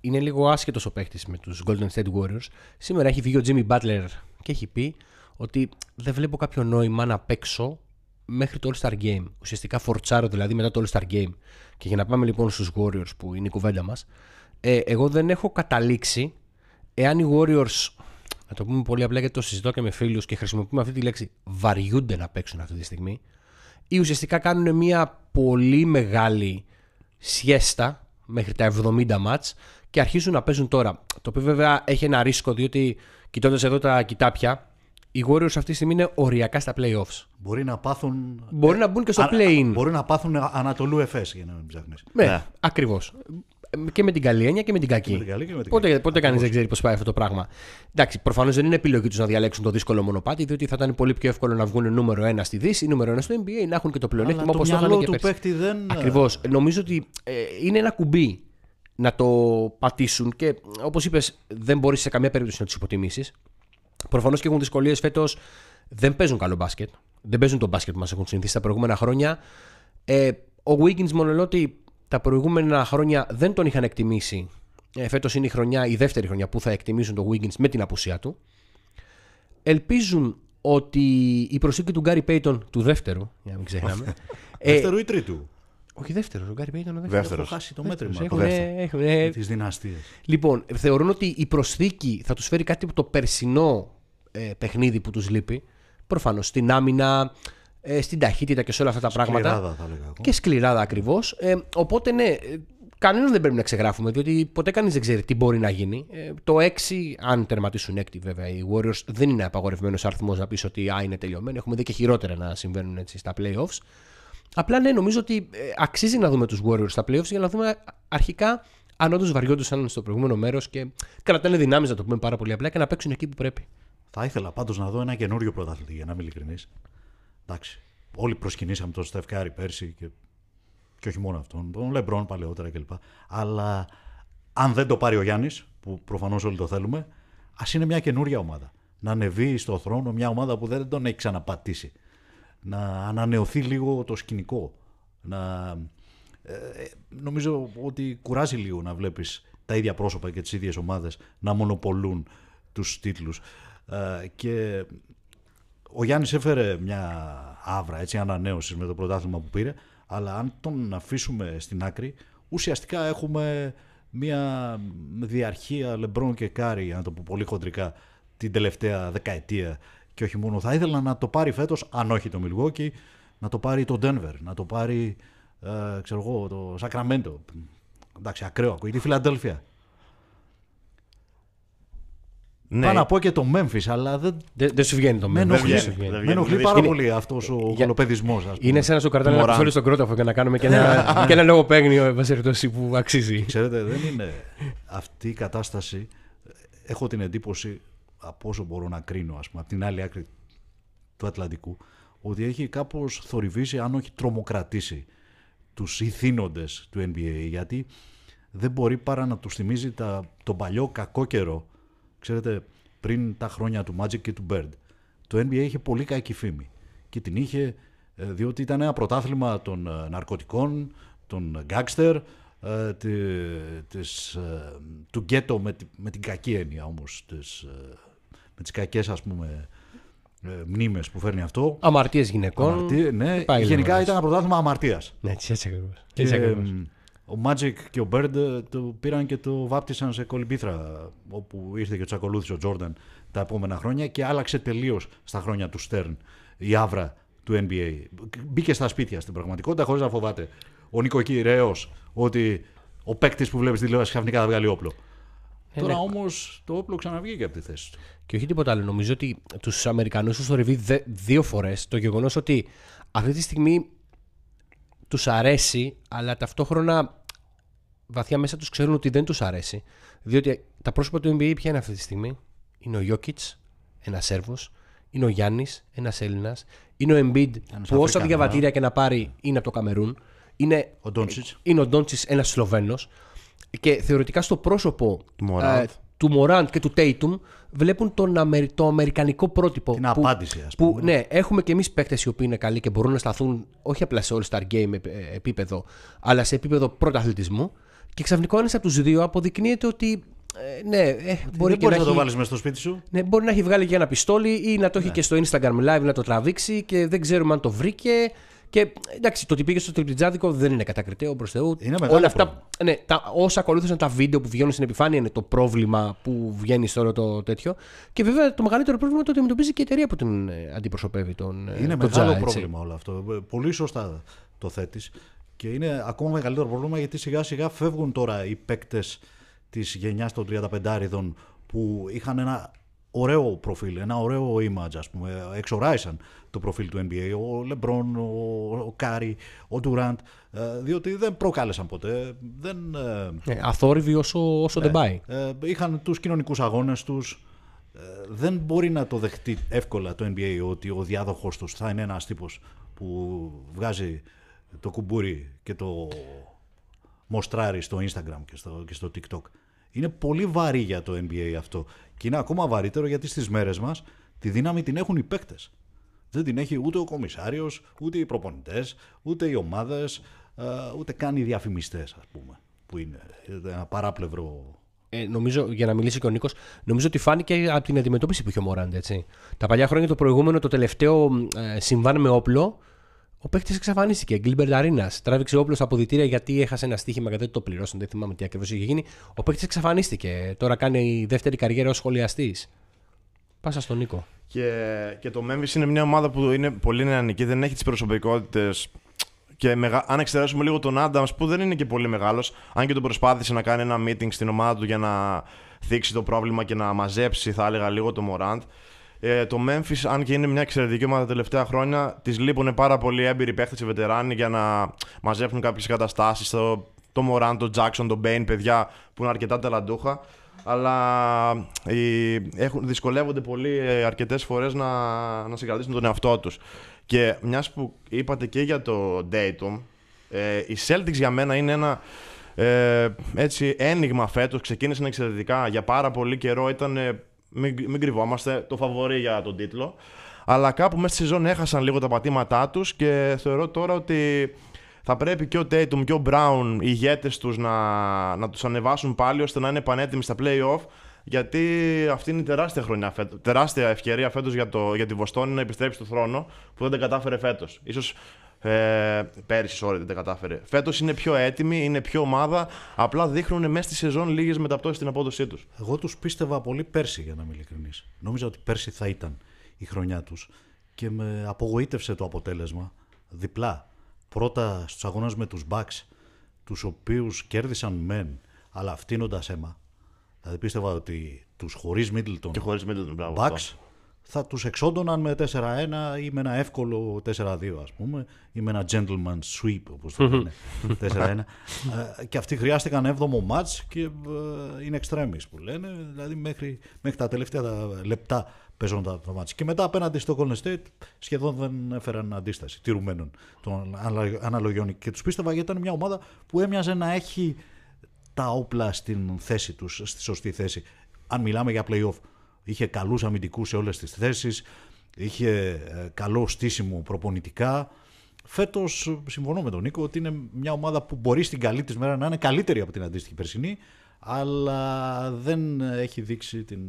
είναι λίγο άσχετος ο παίχτης με τους Golden State Warriors. Σήμερα έχει βγει ο Jimmy Butler και έχει πει ότι δεν βλέπω κάποιο νόημα να παίξω μέχρι το All-Star Game. Ουσιαστικά φορτσάρω δηλαδή μετά το All-Star Game. Και για να πάμε λοιπόν στους Warriors που είναι η κουβέντα μας, ε, εγώ δεν έχω καταλήξει εάν οι Warriors, να το πούμε πολύ απλά γιατί το συζητώ και με φίλους και χρησιμοποιούμε αυτή τη λέξη, βαριούνται να παίξουν αυτή τη στιγμή, ή ουσιαστικά κάνουν μια πολύ μεγάλη σιέστα μέχρι τα εβδομήντα μάτς και αρχίζουν να παίζουν τώρα. Το οποίο βέβαια έχει ένα ρίσκο, διότι κοιτώντας εδώ τα κοιτάπια, οι Warriors αυτή τη στιγμή είναι οριακά στα play-offs. Μπορεί να πάθουν. Μπορεί να μπουν και στο α, play-in. Μπορεί να πάθουν Ανατολού Εφές, για να μην ψάχνεις. Ναι, ναι. Ακριβώς. Και με την καλή έννοια και με την κακή. Πότε, πότε κανείς δεν ξέρει πώς πάει αυτό το πράγμα. Εντάξει, προφανώς δεν είναι επιλογή τους να διαλέξουν το δύσκολο μονοπάτι, διότι θα ήταν πολύ πιο εύκολο να βγουν νούμερο ένα στη Δύση ή νούμερο ένα στο N B A, να έχουν και το πλεονέκτημα όπως το είχαν και πέρσι. Δεν... Ακριβώς. Νομίζω ότι ε, είναι ένα κουμπί να το πατήσουν και όπως είπες, δεν μπορείς σε καμία περίπτωση να τους υποτιμήσεις. Προφανώς και έχουν δυσκολίες φέτος. Δεν παίζουν καλό μπάσκετ. Δεν παίζουν το μπάσκετ που μας έχουν συνηθίσει τα προηγούμενα χρόνια. Ε, ο Wiggins Μονολότη τα προηγούμενα χρόνια δεν τον είχαν εκτιμήσει. Ε, φέτος είναι η, χρονιά, η δεύτερη χρονιά που θα εκτιμήσουν τον Wiggins με την απουσία του. Ελπίζουν ότι η προσήκη του Γκάρι Πέιτον, του δεύτερου, για να μην ξεχνάμε. ε, δεύτερου ή τρίτου. Όχι δεύτερο, ο Γκάρι Πέιτον είναι δεύτερο. Έχω χάσει το μέτρημα. Έχουν τις δυναστείες. Λοιπόν, θεωρούν ότι η προσθήκη θα τους φέρει κάτι από το περσινό ε, παιχνίδι που τους λείπει. Προφανώς στην άμυνα, ε, στην ταχύτητα και σε όλα αυτά τα σκληράδα, πράγματα. Θα λέγα, και σκληράδα ακριβώς. Ε, οπότε ναι, κανέναν δεν πρέπει να ξεγράφουμε, διότι ποτέ κανείς δεν ξέρει τι μπορεί να γίνει. Ε, το έξι, αν τερματίσουν έκτη βέβαια, οι Warriors δεν είναι απαγορευμένος αριθμός να πεις ότι α, είναι τελειωμένοι. Έχουμε δει και χειρότερα να συμβαίνουν έτσι στα playoffs. Απλά ναι, νομίζω ότι αξίζει να δούμε τους Warriors στα playoffs για να δούμε αρχικά αν όντως βαριόντουσαν στο προηγούμενο μέρος και κρατάνε δυνάμεις, να το πούμε πάρα πολύ απλά, και να παίξουν εκεί που πρέπει. Θα ήθελα πάντως να δω ένα καινούριο πρωταθλητή, για να είμαι ειλικρινής. Εντάξει, όλοι προσκυνήσαμε τον Στεφ Κάρι πέρσι και... και όχι μόνο αυτόν, τον Λεμπρόν παλαιότερα κλπ. Αλλά αν δεν το πάρει ο Γιάννης, που προφανώς όλοι το θέλουμε, ας είναι μια καινούρια ομάδα. Να ανεβεί στο θρόνο μια ομάδα που δεν τον έχει ξαναπατήσει. Να ανανεωθεί λίγο το σκηνικό. Να... Ε, νομίζω ότι κουράζει λίγο να βλέπεις τα ίδια πρόσωπα και τις ίδιες ομάδες να μονοπολούν τους τίτλους. Ε, και ο Γιάννης έφερε μια άβρα, έτσι, ανανέωσης με το πρωτάθλημα που πήρε, αλλά αν τον αφήσουμε στην άκρη, ουσιαστικά έχουμε μια διαρχία Λεμπρόν και Κάρι, να το πω πολύ χοντρικά, την τελευταία δεκαετία. Και όχι μόνο, θα ήθελα να το πάρει φέτος, αν όχι το Milwaukee, να το πάρει το Denver, να το πάρει ε, ξέρω εγώ, το Sacramento. Εντάξει, ακραίο ακούγεται, η Φιλαδέλφια. Ναι. Πάω να πω και το Memphis, αλλά δεν, δεν, δεν σου βγαίνει το Memphis. Με ενοχλεί πάρα είναι... πολύ αυτός ο γολοπαιδισμός. Είναι σαν να σου κρατάνε να κουτσόλεις τον κρόταφο και να κάνουμε και ένα, ένα λογοπαίγνιο που αξίζει. Ξέρετε, δεν είναι αυτή η κατάσταση. Έχω την εντύπωση, από όσο μπορώ να κρίνω, ας πούμε, από την άλλη άκρη του Ατλαντικού, ότι έχει κάπως θορυβήσει, αν όχι τρομοκρατήσει, τους ηθήνοντες του N B A, γιατί δεν μπορεί παρά να τους θυμίζει τα, τον παλιό κακό καιρό. Ξέρετε, πριν τα χρόνια του Magic και του Bird, το N B A είχε πολύ κακή φήμη, και την είχε διότι ήταν ένα πρωτάθλημα των ναρκωτικών, των gangster, της, του γκέτο με, με την κακή έννοια όμως, της, με τις κακές, ας πούμε, μνήμες που φέρνει αυτό. Αμαρτίες γυναικών. Αμαρτίες, ναι. Γενικά ήταν ένα πρωτάθλημα αμαρτίας. Ναι, έτσι ακριβώς. Ο Magic και ο Bird το πήραν και το βάπτισαν σε κολυμπήθρα, όπου ήρθε και τους ακολούθησε ο Jordan τα επόμενα χρόνια και άλλαξε τελείως στα χρόνια του Stern η άβρα του εν μπι έι. Μπήκε στα σπίτια στην πραγματικότητα χωρίς να φοβάται ο νοικοκυρέος ότι ο παίκτης που βλέπεις τηλεόραση ξαφνικά θα βγάλει όπλο. Ε, Τώρα ναι. όμως το όπλο ξαναβγήκε από τη θέση του. Και όχι τίποτα άλλο. Νομίζω ότι τους Αμερικανούς τους θορυβεί δύο φορές το γεγονός ότι αυτή τη στιγμή τους αρέσει, αλλά ταυτόχρονα βαθιά μέσα τους ξέρουν ότι δεν τους αρέσει. Διότι τα πρόσωπα του εν μπι έι ποια είναι αυτή τη στιγμή? Είναι ο Γιόκιτς, ένας Σέρβος. Είναι ο Γιάννης, ένας Έλληνας. Είναι ο Εμπίντ, που όσα διαβατήρια και να πάρει είναι από το Καμερούν. Είναι ο Ντόντσιτς, ε, ένας Σλοβαίνος. Και θεωρητικά στο πρόσωπο Μοράντ. Ε, του Μοράντ και του Τέιτουμ βλέπουν τον Αμε, το αμερικανικό πρότυπο. Την απάντηση, ας πούμε. Που, ναι, έχουμε και εμείς παίκτες οι οποίοι είναι καλοί και μπορούν να σταθούν όχι απλά σε All-Star Game επίπεδο, αλλά σε επίπεδο πρωταθλητισμού. Και ξαφνικά ένας από τους δύο αποδεικνύεται ότι. Ε, ναι, ε, μπορεί και να, να έχει... το βάλεις μέσα στο σπίτι σου. Ναι, μπορεί να έχει βγάλει και ένα πιστόλι ή να το έχει ναι. και στο Instagram Live να το τραβήξει και δεν ξέρουμε αν το βρήκε. Και εντάξει, το ότι πήγε στο τριπτιτζάδικο δεν είναι κατακριτέο προς Θεού. Είναι μεγάλο. Όλα αυτά, ναι, τα, όσα ακολούθησαν τα βίντεο που βγαίνουν στην επιφάνεια είναι το πρόβλημα που βγαίνει στο όλο το τέτοιο. Και βέβαια το μεγαλύτερο πρόβλημα είναι το ότι αντιμετωπίζει και η εταιρεία που την αντιπροσωπεύει. Τον, είναι τον μεγάλο Τζα, πρόβλημα όλο αυτό. Πολύ σωστά το θέτεις. Και είναι ακόμα μεγαλύτερο πρόβλημα γιατί σιγά σιγά φεύγουν τώρα οι παίκτες της γενιάς των τριανταπεντάριδων που είχαν ένα ωραίο προφίλ, ένα ωραίο image, ας πούμε. Εξοράισαν το προφίλ του εν μπι έι, ο Λεμπρόν, ο Κάρι, ο Ντουράντ, διότι δεν προκάλεσαν ποτέ. Δεν, ε, αθόρυβοι όσο, όσο ναι, δεν πάει. Ε, είχαν τους κοινωνικούς αγώνες τους. Ε, δεν μπορεί να το δεχτεί εύκολα το εν μπι έι ότι ο διάδοχος τους θα είναι ένας τύπος που βγάζει το κουμπούρι και το μοστράρει στο Instagram και στο, και στο TikTok. Είναι πολύ βαρύ για το εν μπι έι αυτό. Και είναι ακόμα βαρύτερο γιατί στις μέρες μας τη δύναμη την έχουν οι παίκτες. Δεν την έχει ούτε ο κομισάριος, ούτε οι προπονητές, ούτε οι ομάδες, ούτε καν οι διαφημιστές, ας πούμε, που είναι ένα παράπλευρο. Ε, νομίζω, για να μιλήσει και ο Νίκος, νομίζω ότι φάνηκε από την αντιμετώπιση που είχε ο Μοράντ. Έτσι. Τα παλιά χρόνια το προηγούμενο, το τελευταίο ε, συμβάν με όπλο, ο παίκτης εξαφανίστηκε. Γκλίμπερ Λαρίνα. Τράβηξε όπλο στα αποδυτήρια γιατί έχασε ένα στοίχημα και δεν το πληρώσαν. Δεν θυμάμαι τι ακριβώς είχε γίνει. Ο παίκτης εξαφανίστηκε. Τώρα κάνει η δεύτερη καριέρα ως σχολιαστής. Πάσα στον Νίκο. Και, και το Memphis είναι μια ομάδα που είναι πολύ νεανική, δεν έχει τις προσωπικότητες. Και μεγα... αν εξαιρέσουμε λίγο τον Άνταμς που δεν είναι και πολύ μεγάλος, αν και τον προσπάθησε να κάνει ένα meeting στην ομάδα του για να θίξει το πρόβλημα και να μαζέψει, θα έλεγα, λίγο το Μοράντ. Ε, το Memphis, αν και είναι μια εξαιρετική ομάδα τα τελευταία χρόνια, της λείπουνε πάρα πολύ έμπειροι παίχτες και βετεράνοι για να μαζέψουν κάποιες καταστάσεις. Το, το Μοράντ, τον Τζάκσον, τον Μπέιν, παιδιά που είναι αρκετά ταλαντούχα. Αλλά οι, έχουν, δυσκολεύονται πολύ ε, αρκετές φορές να, να συγκρατήσουν τον εαυτό τους. Και μιας που είπατε και για το Dayton, ε, οι Celtics για μένα είναι ένα ε, έτσι, ένιγμα φέτος. Ξεκίνησαν εξαιρετικά για πάρα πολύ καιρό. Ήταν, ε, μην, μην κρυβόμαστε, το φαβορί για τον τίτλο. Αλλά κάπου μέσα στη σεζόν έχασαν λίγο τα πατήματά τους και θεωρώ τώρα ότι θα πρέπει και ο Tatum και ο Brown, οι ηγέτες τους, να, να τους ανεβάσουν πάλι ώστε να είναι πανέτοιμοι στα play-off, γιατί αυτή είναι τεράστια χρονιά, τεράστια ευκαιρία φέτος για, το, για τη Βοστόνη να επιστρέψει στο θρόνο που δεν τα κατάφερε φέτος. Ίσως ε, πέρυσι, sorry, δεν τα κατάφερε. Φέτος είναι πιο έτοιμη, είναι πιο ομάδα, απλά δείχνουν μέσα στη σεζόν λίγες μεταπτώσεις στην απόδοσή τους. Εγώ τους πίστευα πολύ πέρσι, για να είμαι ειλικρινής. Νόμιζα ότι πέρσι θα ήταν η χρονιά τους και με απογοήτευσε το αποτέλεσμα διπλά. Πρώτα στους αγώνες με τους Bucks, τους οποίους κέρδισαν μεν, αλλά φτύνοντας αίμα. Δηλαδή πίστευα ότι τους χωρίς Middleton και χωρίς Middleton, Bucks μπράβο, θα τους εξόντωναν με τέσσερα ένα ή με ένα εύκολο τέσσερα δύο, ας πούμε, ή με ένα gentleman sweep, όπως το λένε, τέσσερα ένα. ε, και αυτοί χρειάστηκαν έβδομο match και είναι extremis που λένε, δηλαδή μέχρι, μέχρι τα τελευταία λεπτά παίζοντα το μάτσο. Και μετά απέναντι στο Golden State σχεδόν δεν έφεραν αντίσταση τηρουμένων των αναλογιών. Και τους πίστευα γιατί ήταν μια ομάδα που έμοιαζε να έχει τα όπλα στην θέση τους, στη σωστή θέση. Αν μιλάμε για play-off, είχε καλούς αμυντικούς σε όλες τις θέσεις, είχε καλό στήσιμο προπονητικά. Φέτος, συμφωνώ με τον Νίκο, ότι είναι μια ομάδα που μπορεί στην καλή της μέρα να είναι καλύτερη από την αντίστοιχη περσινή, αλλά δεν έχει δείξει την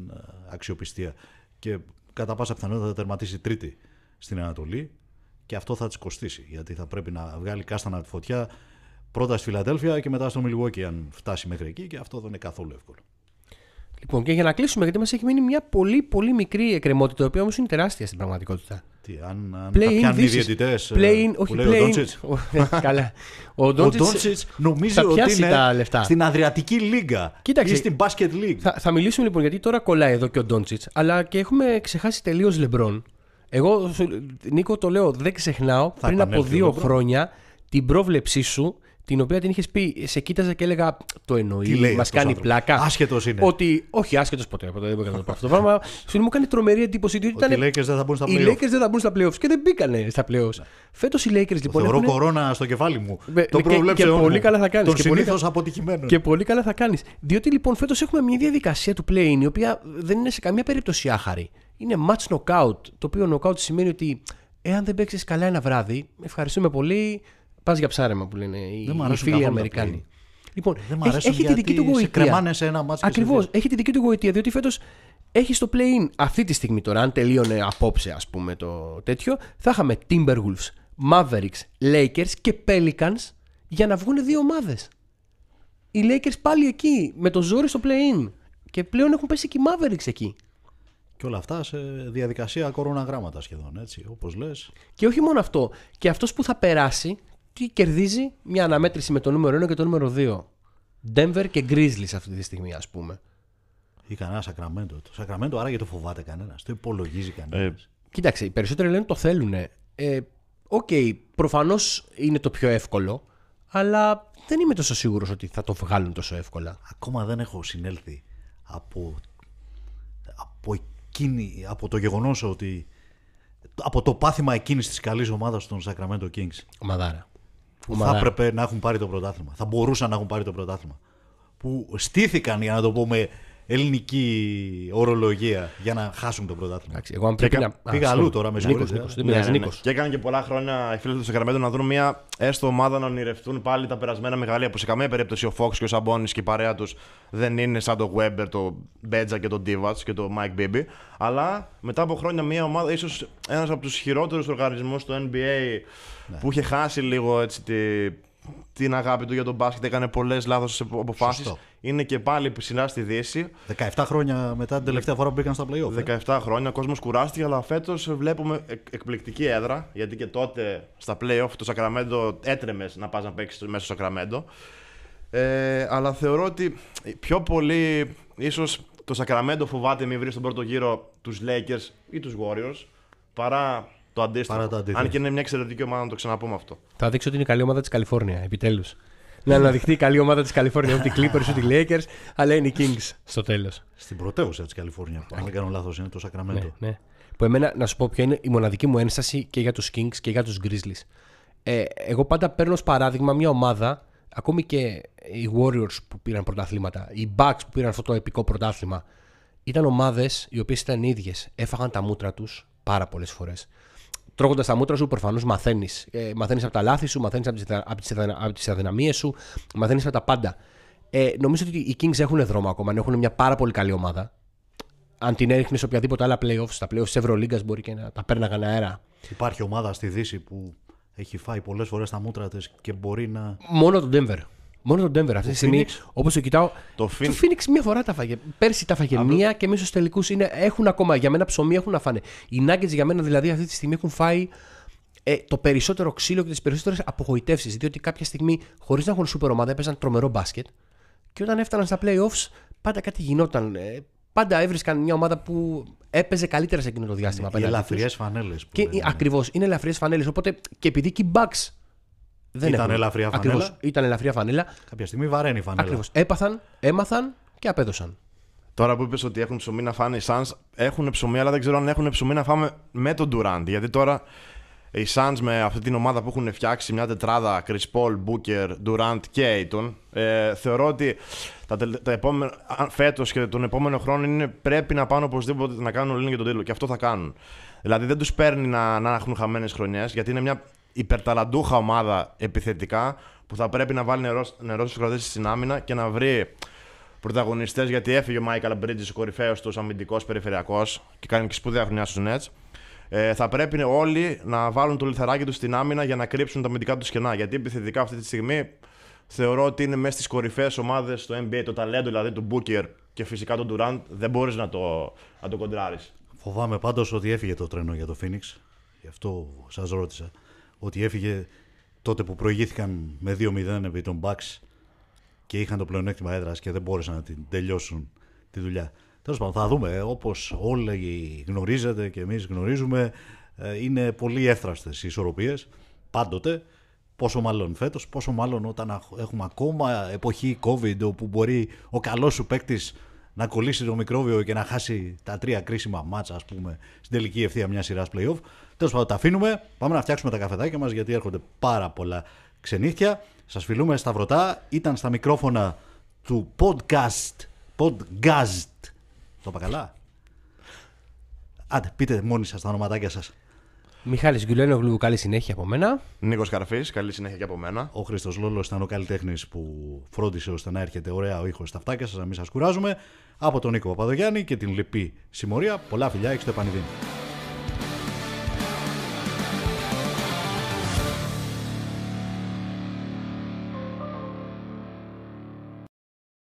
αξιοπιστία. Και κατά πάσα πιθανότητα θα τερματίσει τρίτη στην Ανατολή και αυτό θα της κοστίσει, γιατί θα πρέπει να βγάλει κάστανα από τη φωτιά πρώτα στη Φιλαδέλφια και μετά στο Milwaukee, αν φτάσει μέχρι εκεί, και αυτό δεν είναι καθόλου εύκολο. Λοιπόν, και για να κλείσουμε, γιατί μας έχει μείνει μια πολύ πολύ μικρή εκκρεμότητα, η οποία όμως είναι τεράστια στην πραγματικότητα. Τι, αν, αν τα πιάνουν οι διαιτητές που λέει ο Ντόντσιτς. Καλά. Ο Ντόντσιτς νομίζω ότι είναι στην Αδριατική Λίγκα ή στην Basket League. Θα, θα μιλήσουμε λοιπόν, γιατί τώρα κολλάει εδώ και ο Ντόντσιτς, αλλά και έχουμε ξεχάσει τελείως Λεμπρόν. Εγώ, Νίκο, το λέω, δεν ξεχνάω, θα πριν από δύο χρόνια την πρόβλεψή σου, την οποία την είχες πει, σε κοίταζα και έλεγα, το εννοεί, μας κάνει άνθρωπο. Πλάκα. Άσχετος είναι. Ότι, όχι, άσχετος ποτέ, ποτέ δεν μπορούσα να το πω αυτό το πράγμα. Σου μου κάνει τρομερή εντύπωση ότι ήταν, οι Lakers δεν θα μπουν στα playoffs. Δεν θα μπουν στα playoffs και δεν μπήκανε στα playoffs. Ναι. Φέτος οι Lakers λοιπόν. Θεωρώ έχουν... κορώνα στο κεφάλι μου. Με... Το προβλέψε μου. Πολύ καλά θα κάνεις. Τον συνήθως αποτυχημένο. Και πολύ καλά θα κάνεις. Διότι λοιπόν φέτος έχουμε μια διαδικασία του play-in, η οποία δεν είναι σε καμία περίπτωση άχαρη. Είναι match knockout. Το οποίο knockout σημαίνει ότι εάν δεν παίξεις καλά ένα βράδυ, ευχαριστούμε πολύ. Πας για ψάρεμα που λένε οι, οι φίλοι Αμερικάνοι. Λοιπόν, έχει, έχει τη δική του γοητεία. Ακριβώς, έχει τη δική του γοητεία, διότι φέτος έχει στο play-in αυτή τη στιγμή τώρα. Αν τελείωνε απόψε, ας πούμε, το τέτοιο, θα είχαμε Timberwolves, Mavericks, Lakers και Pelicans για να βγουν δύο ομάδες. Οι Lakers πάλι εκεί, με το ζόρι στο play-in. Και πλέον έχουν πέσει και οι Mavericks εκεί. Και όλα αυτά σε διαδικασία κοροναγράμματα σχεδόν, έτσι, όπως λες. Και όχι μόνο αυτό. Και αυτός που θα περάσει. Τι κερδίζει μια αναμέτρηση με το νούμερο ένα και το νούμερο δύο. Denver και Grizzlies αυτή τη στιγμή, ας πούμε. Ή κανένα Σακραμέντο. Το Σακραμέντο άραγε το φοβάται κανένας. Το υπολογίζει κανένας. Ε, Κοίταξε, οι περισσότεροι λένε το θέλουν. Οκ, ε, okay, προφανώς είναι το πιο εύκολο, αλλά δεν είμαι τόσο σίγουρος ότι θα το βγάλουν τόσο εύκολα. Ακόμα δεν έχω συνέλθει από, από, εκείνη, από το γεγονός ότι. Από το πάθημα εκείνης της καλής ομάδας των Sacramento Kings. Ομαδάρα. Που θα έπρεπε να έχουν πάρει το πρωτάθλημα. Θα μπορούσαν να έχουν πάρει το πρωτάθλημα. Που στήθηκαν, για να το πω με ελληνική ορολογία, για να χάσουν το πρωτάθλημα. Εγώ πήγα να... αλλού τώρα με Νίκος. Νίκος, Νίκος, ναι, ναι, ναι. Και έκανε και πολλά χρόνια οι φίλοι του Σακραμέντο να δουν μια έστω ομάδα να ονειρευτούν πάλι τα περασμένα μεγαλεία. Που σε καμία περίπτωση ο Φόξ και ο Σαμπόνις και η παρέα τους δεν είναι σαν τον Γουέμπερ, τον Μπέτζα και τον Ντίβατς και τον Μάικ Μπίμπι. Αλλά μετά από χρόνια μια ομάδα, ίσως ένας από τους χειρότερους οργανισμούς στο εν μπι έι, ναι, που είχε χάσει λίγο έτσι τη. Την αγάπη του για τον μπάσκετ, έκανε πολλές λάθος αποφάσεις. Είναι και πάλι ψηλά στη Δύση. δεκαεπτά χρόνια μετά την τελευταία φορά που μπήκαν στα play-off. δεκαεπτά ε. χρόνια, ο κόσμος κουράστηκε, αλλά φέτος βλέπουμε εκπληκτική έδρα. Γιατί και τότε στα play-off το Σακραμέντο έτρεμες να πας να παίξεις μέσα στο Σακραμέντο. Ε, αλλά θεωρώ ότι πιο πολύ ίσως το Σακραμέντο φοβάται μη βρει στον πρώτο γύρο τους Lakers ή τους Warriors παρά. Το αντίστοιχο. Αν και είναι μια εξαιρετική ομάδα, να το ξαναπούμε αυτό. Θα δείξω ότι είναι η καλή ομάδα της Καλιφόρνια, επιτέλους. Να αναδειχθεί η καλή ομάδα της Καλιφόρνια, ούτε οι Clippers ούτε οι Lakers, αλλά είναι οι Kings στο τέλος. Στην πρωτεύουσα της Καλιφόρνια, αν δεν κάνω λάθος, είναι το Σακραμέντο. Ναι, ναι. Που εμένα, να σου πω ποια είναι η μοναδική μου ένσταση και για τους Kings και για τους Grizzlies. Ε, εγώ πάντα παίρνω ως παράδειγμα μια ομάδα, ακόμη και οι Warriors που πήραν πρωταθλήματα, οι Bucks που πήραν αυτό το επικό πρωτάθλημα. Ήταν ομάδες οι οποίες ήταν ίδιες. Έφαγαν τα μούτρα τους πάρα πολλές φορές. Τρώγοντας τα μούτρα σου, προφανώς μαθαίνεις. Ε, μαθαίνεις από τα λάθη σου, μαθαίνεις από τις, από τις αδυναμίες σου, μαθαίνεις από τα πάντα. Ε, νομίζω ότι οι Kings έχουν δρόμο ακόμα, έχουν μια πάρα πολύ καλή ομάδα. Αν την έριχνες σε οποιαδήποτε άλλα playoffs, τα playoffs της Ευρωλίγκας μπορεί και να τα πέρναγαν αέρα. Υπάρχει ομάδα στη Δύση που έχει φάει πολλές φορές τα μούτρα της και μπορεί να. Μόνο τον Denver. Μόνο τον Denver αυτή τη στιγμή, όπως το κοιτάω. Το Phoenix μία φορά τα φάγε. Πέρσι τα φάγε μία και μέσα στους τελικούς έχουν ακόμα για μένα ψωμί, έχουν να φάνε. Οι Nuggets για μένα δηλαδή αυτή τη στιγμή έχουν φάει ε, το περισσότερο ξύλο και τις περισσότερες απογοητεύσεις. Διότι κάποια στιγμή, χωρίς να έχουν σούπερ ομάδα, έπαιζαν τρομερό μπάσκετ. Και όταν έφταναν στα playoffs, πάντα κάτι γινόταν. Ε, πάντα έβρισκαν μια ομάδα που έπαιζε καλύτερα σε εκείνο το διάστημα. Είναι ελαφριές φανέλες. Ακριβώς, είναι ελαφριές φανέλες. Οπότε και επειδή και οι Bucks. Δεν ήταν ελαφριά φανέλα. Ακριβώς, ήταν ελαφριά φανέλα. Κάποια στιγμή βαραίνει η φανέλα. Ακριβώς. Έπαθαν, έμαθαν και απέδωσαν. Τώρα που είπες ότι έχουν ψωμί να φάνε οι Suns, έχουν ψωμί, αλλά δεν ξέρω αν έχουν ψωμί να φάμε με τον Durant. Γιατί τώρα οι Suns με αυτή την ομάδα που έχουν φτιάξει, μια τετράδα Chris Paul, Booker, Durant και Aiton, ε, θεωρώ ότι τα, τα επόμενα, φέτος και τον επόμενο χρόνο είναι, πρέπει να πάνε οπωσδήποτε να κάνουν όλοι για τον τίτλο. Και αυτό θα κάνουν. Δηλαδή δεν τους παίρνει να, να έχουν χαμένες χρονιές, γιατί είναι μια υπερταλαντούχα ομάδα επιθετικά που θα πρέπει να βάλει νερό, νερό στους κρατήσεις στην άμυνα και να βρει πρωταγωνιστές, γιατί έφυγε ο Μάικαλ Μπρίτζες, ο κορυφαίος τους αμυντικός περιφερειακός και κάνει και σπουδαία χρονιά στους Nets. Ε, θα πρέπει όλοι να βάλουν το λιθαράκι τους στην άμυνα για να κρύψουν τα αμυντικά τους κενά, γιατί επιθετικά αυτή τη στιγμή Θεωρώ ότι είναι μέσα στις κορυφαίες ομάδες στο Ν Μπι Έι το ταλέντο δηλαδή του Booker και φυσικά τον Durant. Δεν μπορείς να το, να το κοντράρεις. Φοβάμαι πάντως ότι έφυγε το τρένο για το Phoenix. Γι' αυτό σας ρώτησα. Ότι έφυγε τότε που προηγήθηκαν με δύο μηδέν επί των Bucks και είχαν το πλεονέκτημα έδρας και δεν μπόρεσαν να την τελειώσουν τη δουλειά. Τέλος πάντων, θα δούμε. Όπως όλοι γνωρίζετε και εμείς γνωρίζουμε, είναι πολύ εύθραστες οι ισορροπίες πάντοτε. Πόσο μάλλον φέτος, πόσο μάλλον όταν έχουμε ακόμα εποχή COVID, όπου μπορεί ο καλός σου παίκτης να κολλήσει το μικρόβιο και να χάσει τα τρία κρίσιμα μάτσα, ας πούμε, στην τελική ευθεία μια σειράς play-off. Τέλος πάντων, τα αφήνουμε. Πάμε να φτιάξουμε τα καφεδάκια μας, γιατί έρχονται πάρα πολλά ξενύχια. Σας φιλούμε στα βρωτά. Ήταν στα μικρόφωνα του podcast. Podcast. Το είπα καλά? Άντε, πείτε μόνοι σας τα ονοματάκια σας. Μιχάλης Γκιουλένογλου, καλή συνέχεια από μένα. Νίκος Καρφής, καλή συνέχεια και από μένα. Ο Χρήστος Λόλος ήταν ο καλλιτέχνης που φρόντισε ώστε να έρχεται ωραία ο ήχος στα αυτάκια σας, να μην σας κουράζουμε. Από τον Νίκο Παπαδογιάννη και την λυπή συμμορία, πολλά φιλιά, έχετε πανηδύνει.